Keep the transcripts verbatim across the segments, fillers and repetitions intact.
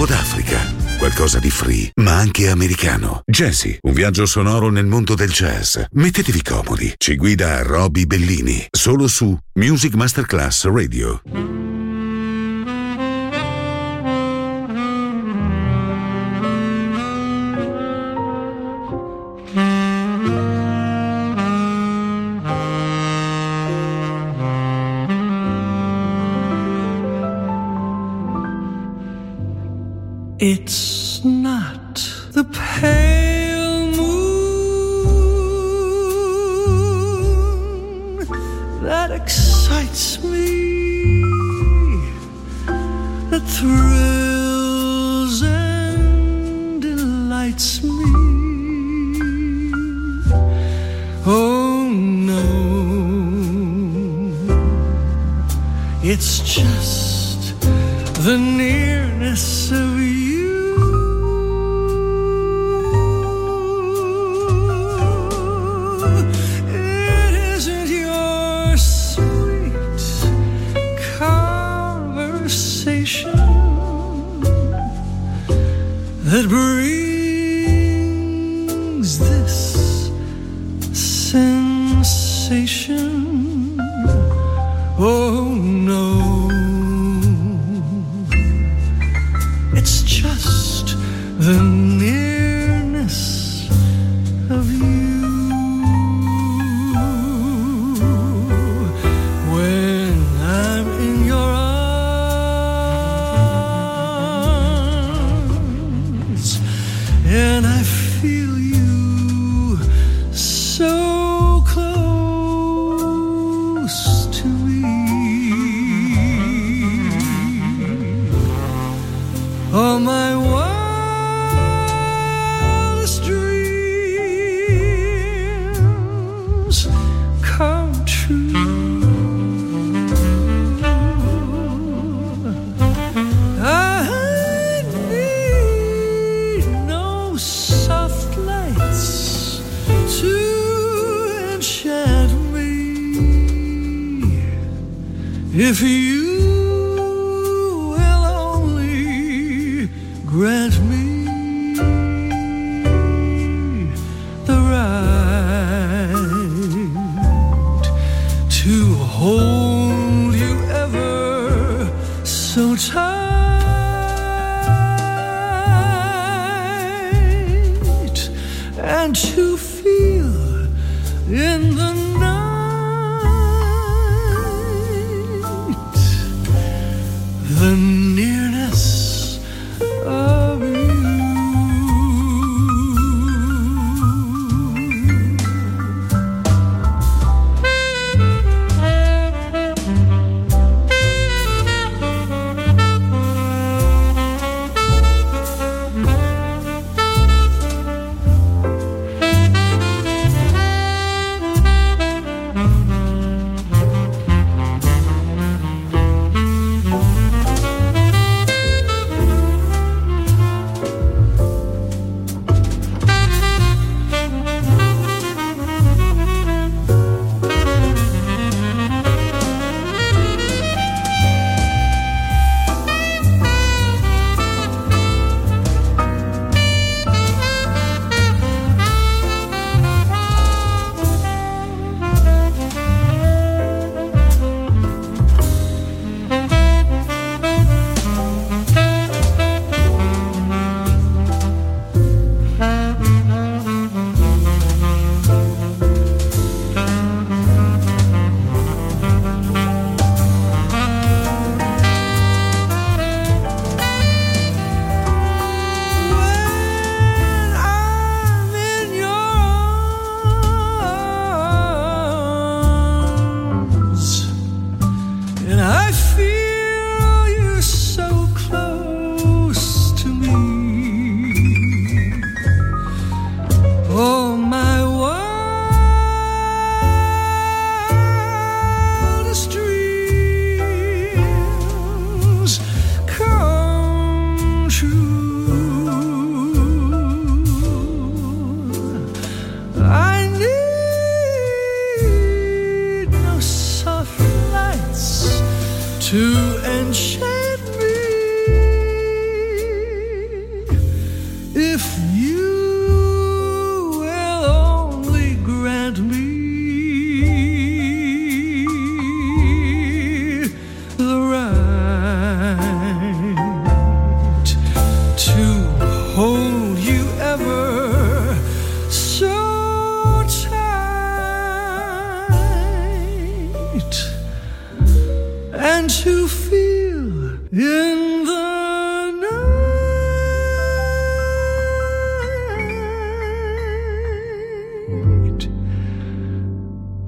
campo d'Africa. Qualcosa di free, ma anche americano. Jazzy, un viaggio sonoro nel mondo del jazz. Mettetevi comodi. Ci guida Roby Bellini, solo su Music Masterclass Radio. It's not the pale moon that excites me, that thrills and delights me. Oh no, it's just the nearness of you. That brings this sensation. Oh no, it's just the nearness of you. When I'm in your arms, and I feel you so close to me. All my wildest dreams come true. I if you will only grant me the right to hold you ever so tight, and to feel in the night the nearness of you. To enchant me, light and to feel in the night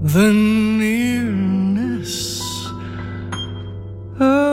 the nearness of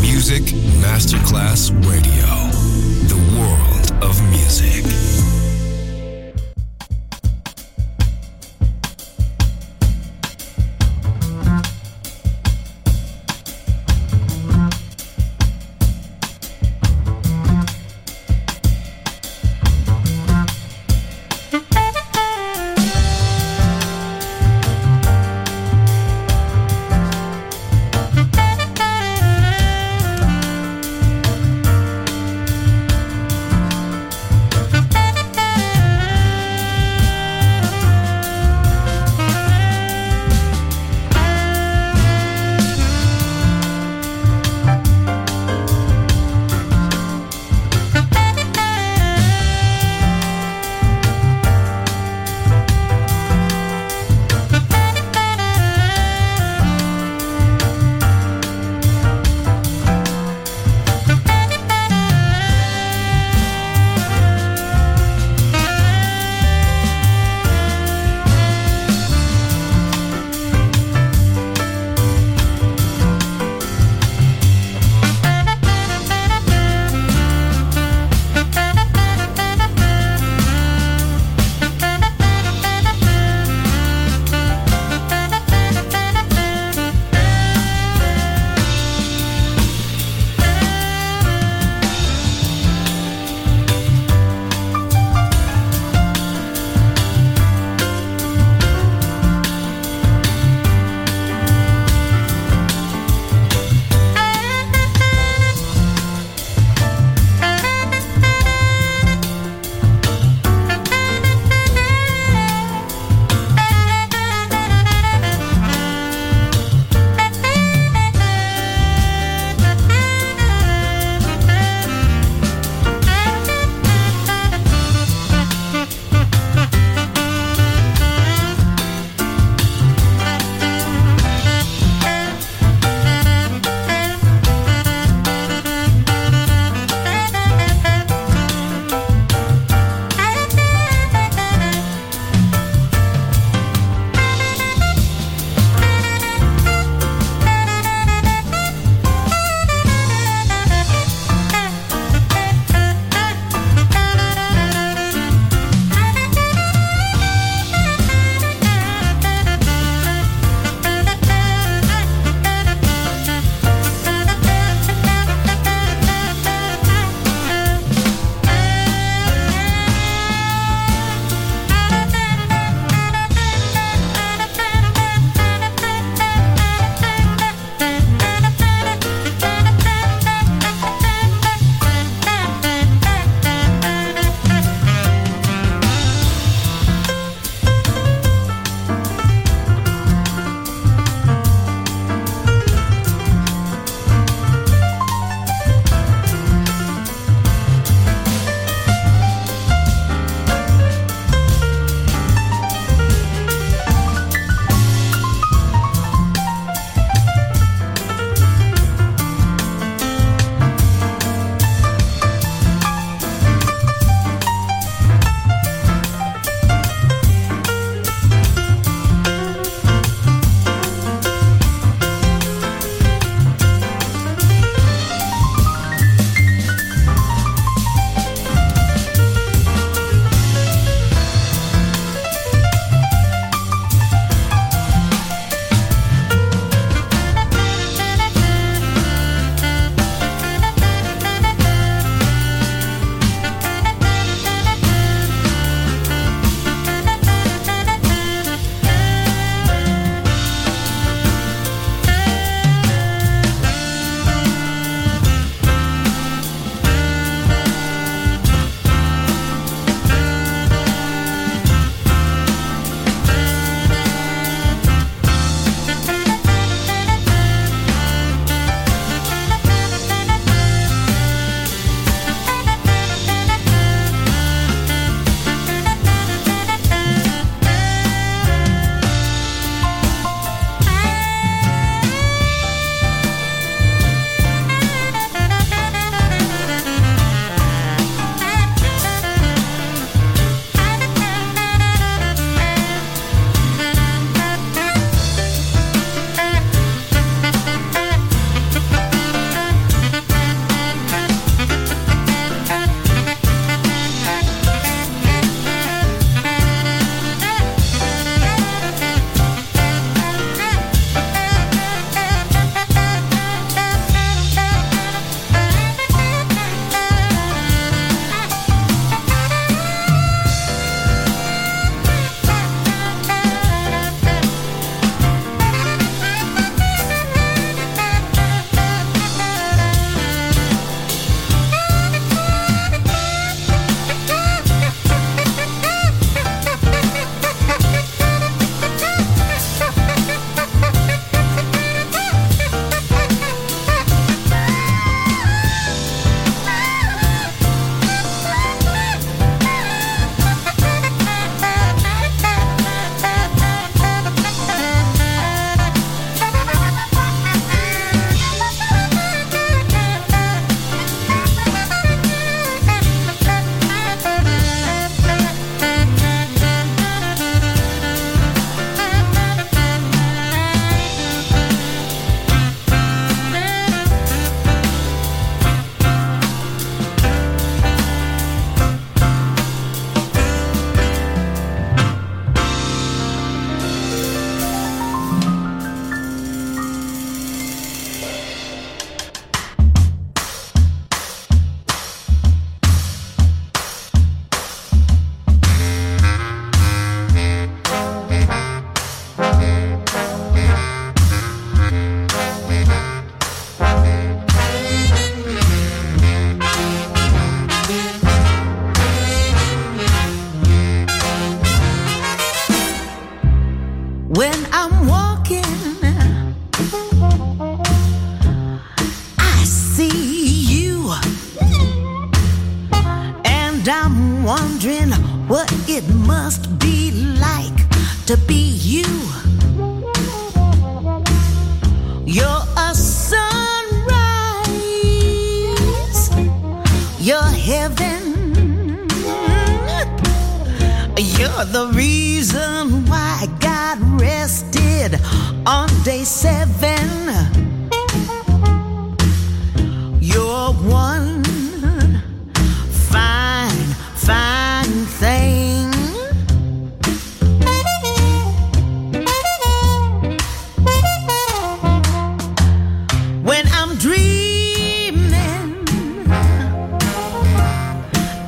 Music Masterclass Radio, the world of music. when I'm walking, I see you, and I'm wondering what it must be like to be you. You're a sunrise, you're heaven, you're the reason why God rested on day seven. You're one fine, fine thing. When I'm dreaming,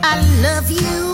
I love you.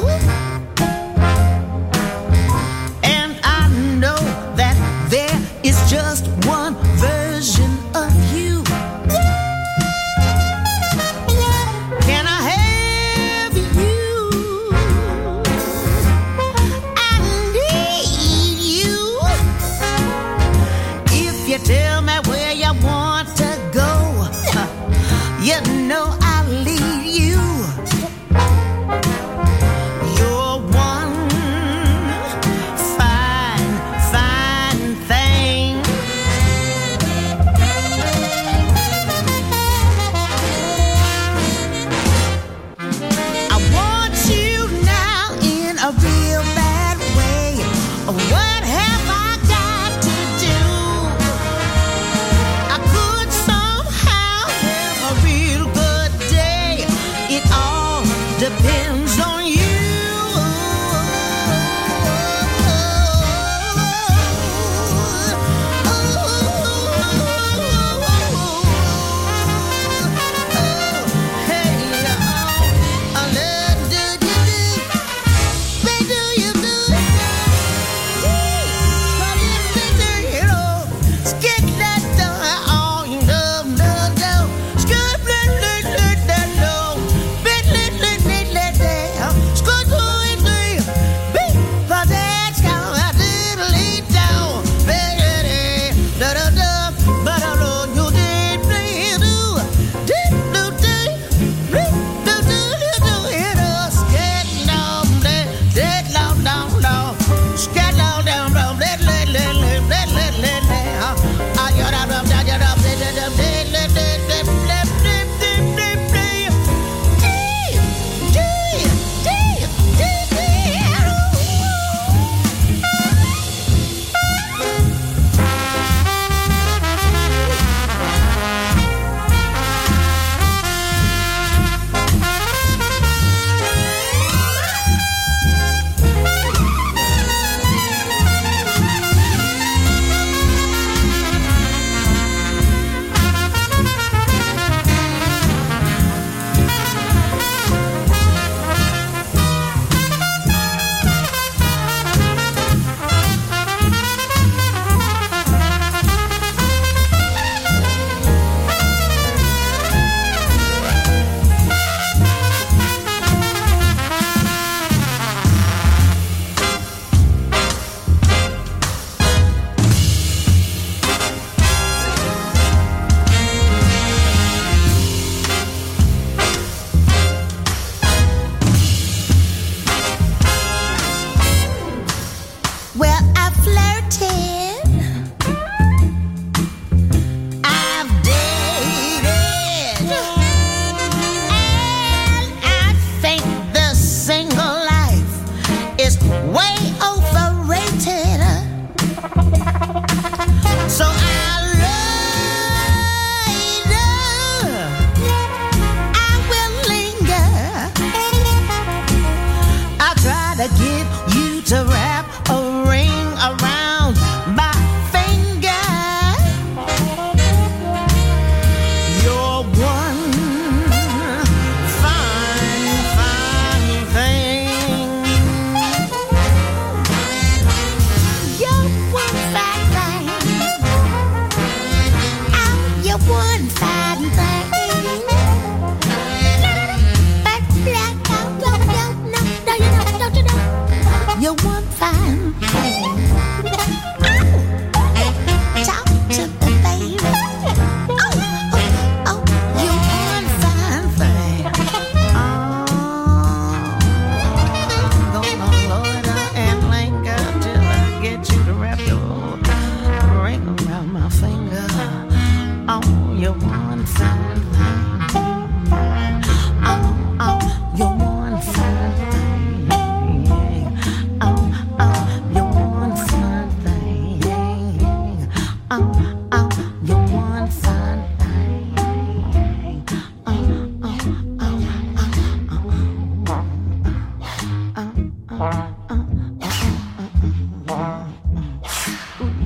To wrap a ring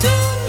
Do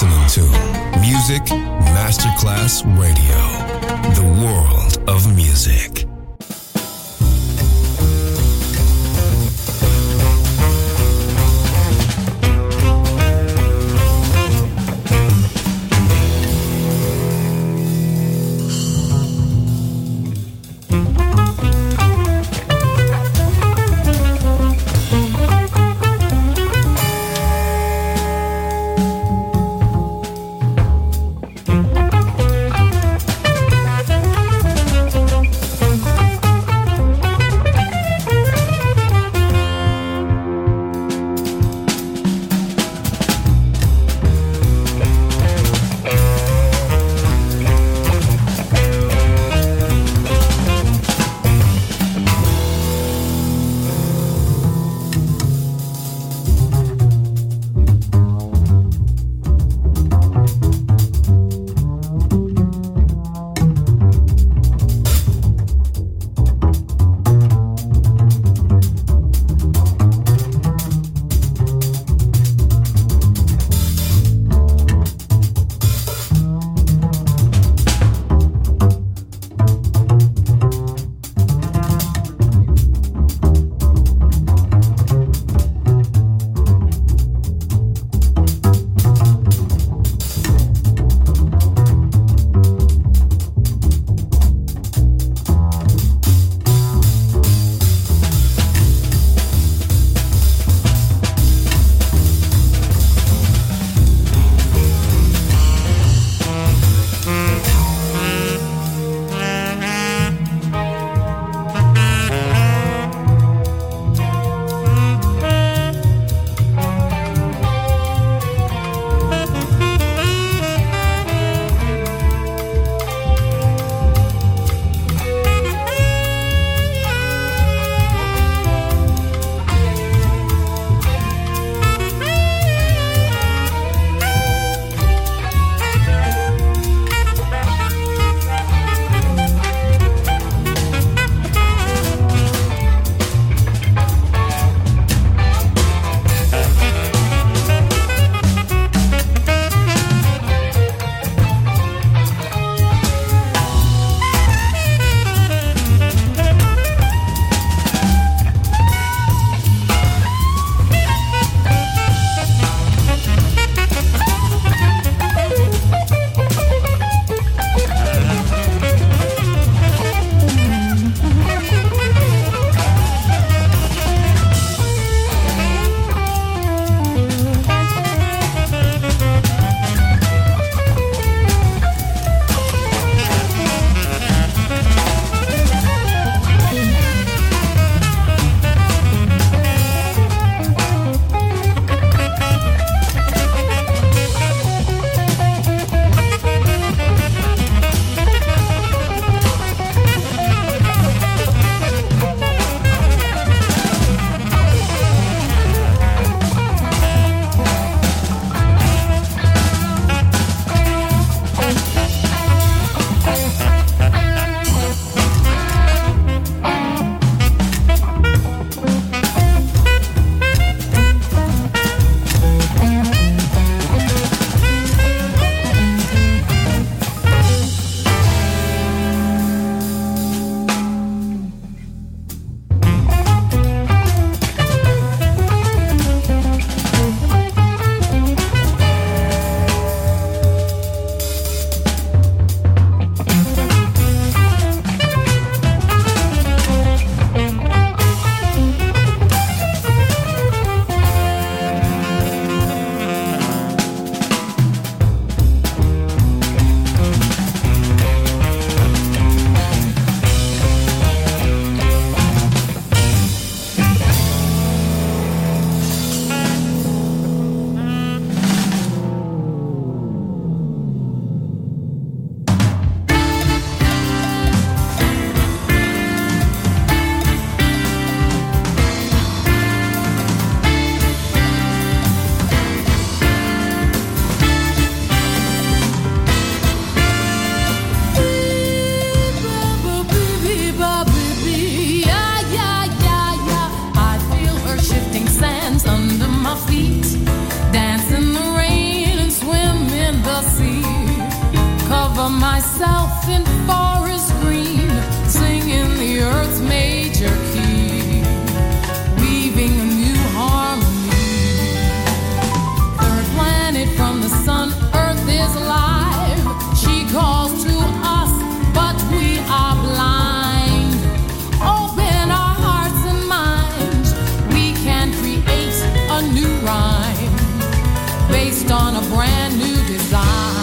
listening to Music Masterclass Radio, the world of music. myself in forest green, singing the earth's major key, weaving a new harmony. Third planet from the sun, Earth is alive. She calls to us, but we are blind. Open our hearts and minds, we can create a new rhyme based on a brand new design.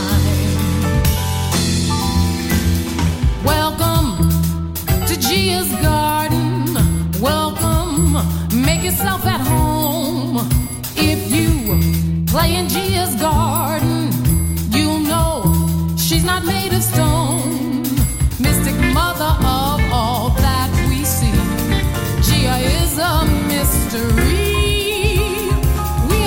Gia's garden, welcome, make yourself at home. If you play in Gia's garden, you know she's not made of stone. Mystic mother of all that we see, Gia is a mystery. We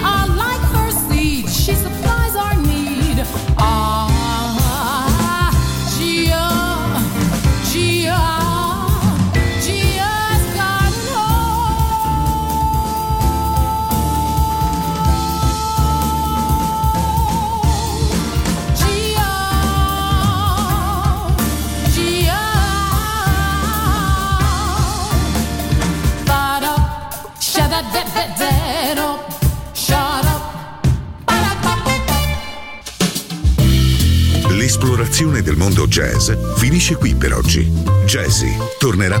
are like her seed, she supplies our need. Oh, Gia. L'esplorazione del mondo jazz finisce qui per oggi. Jazzy tornerà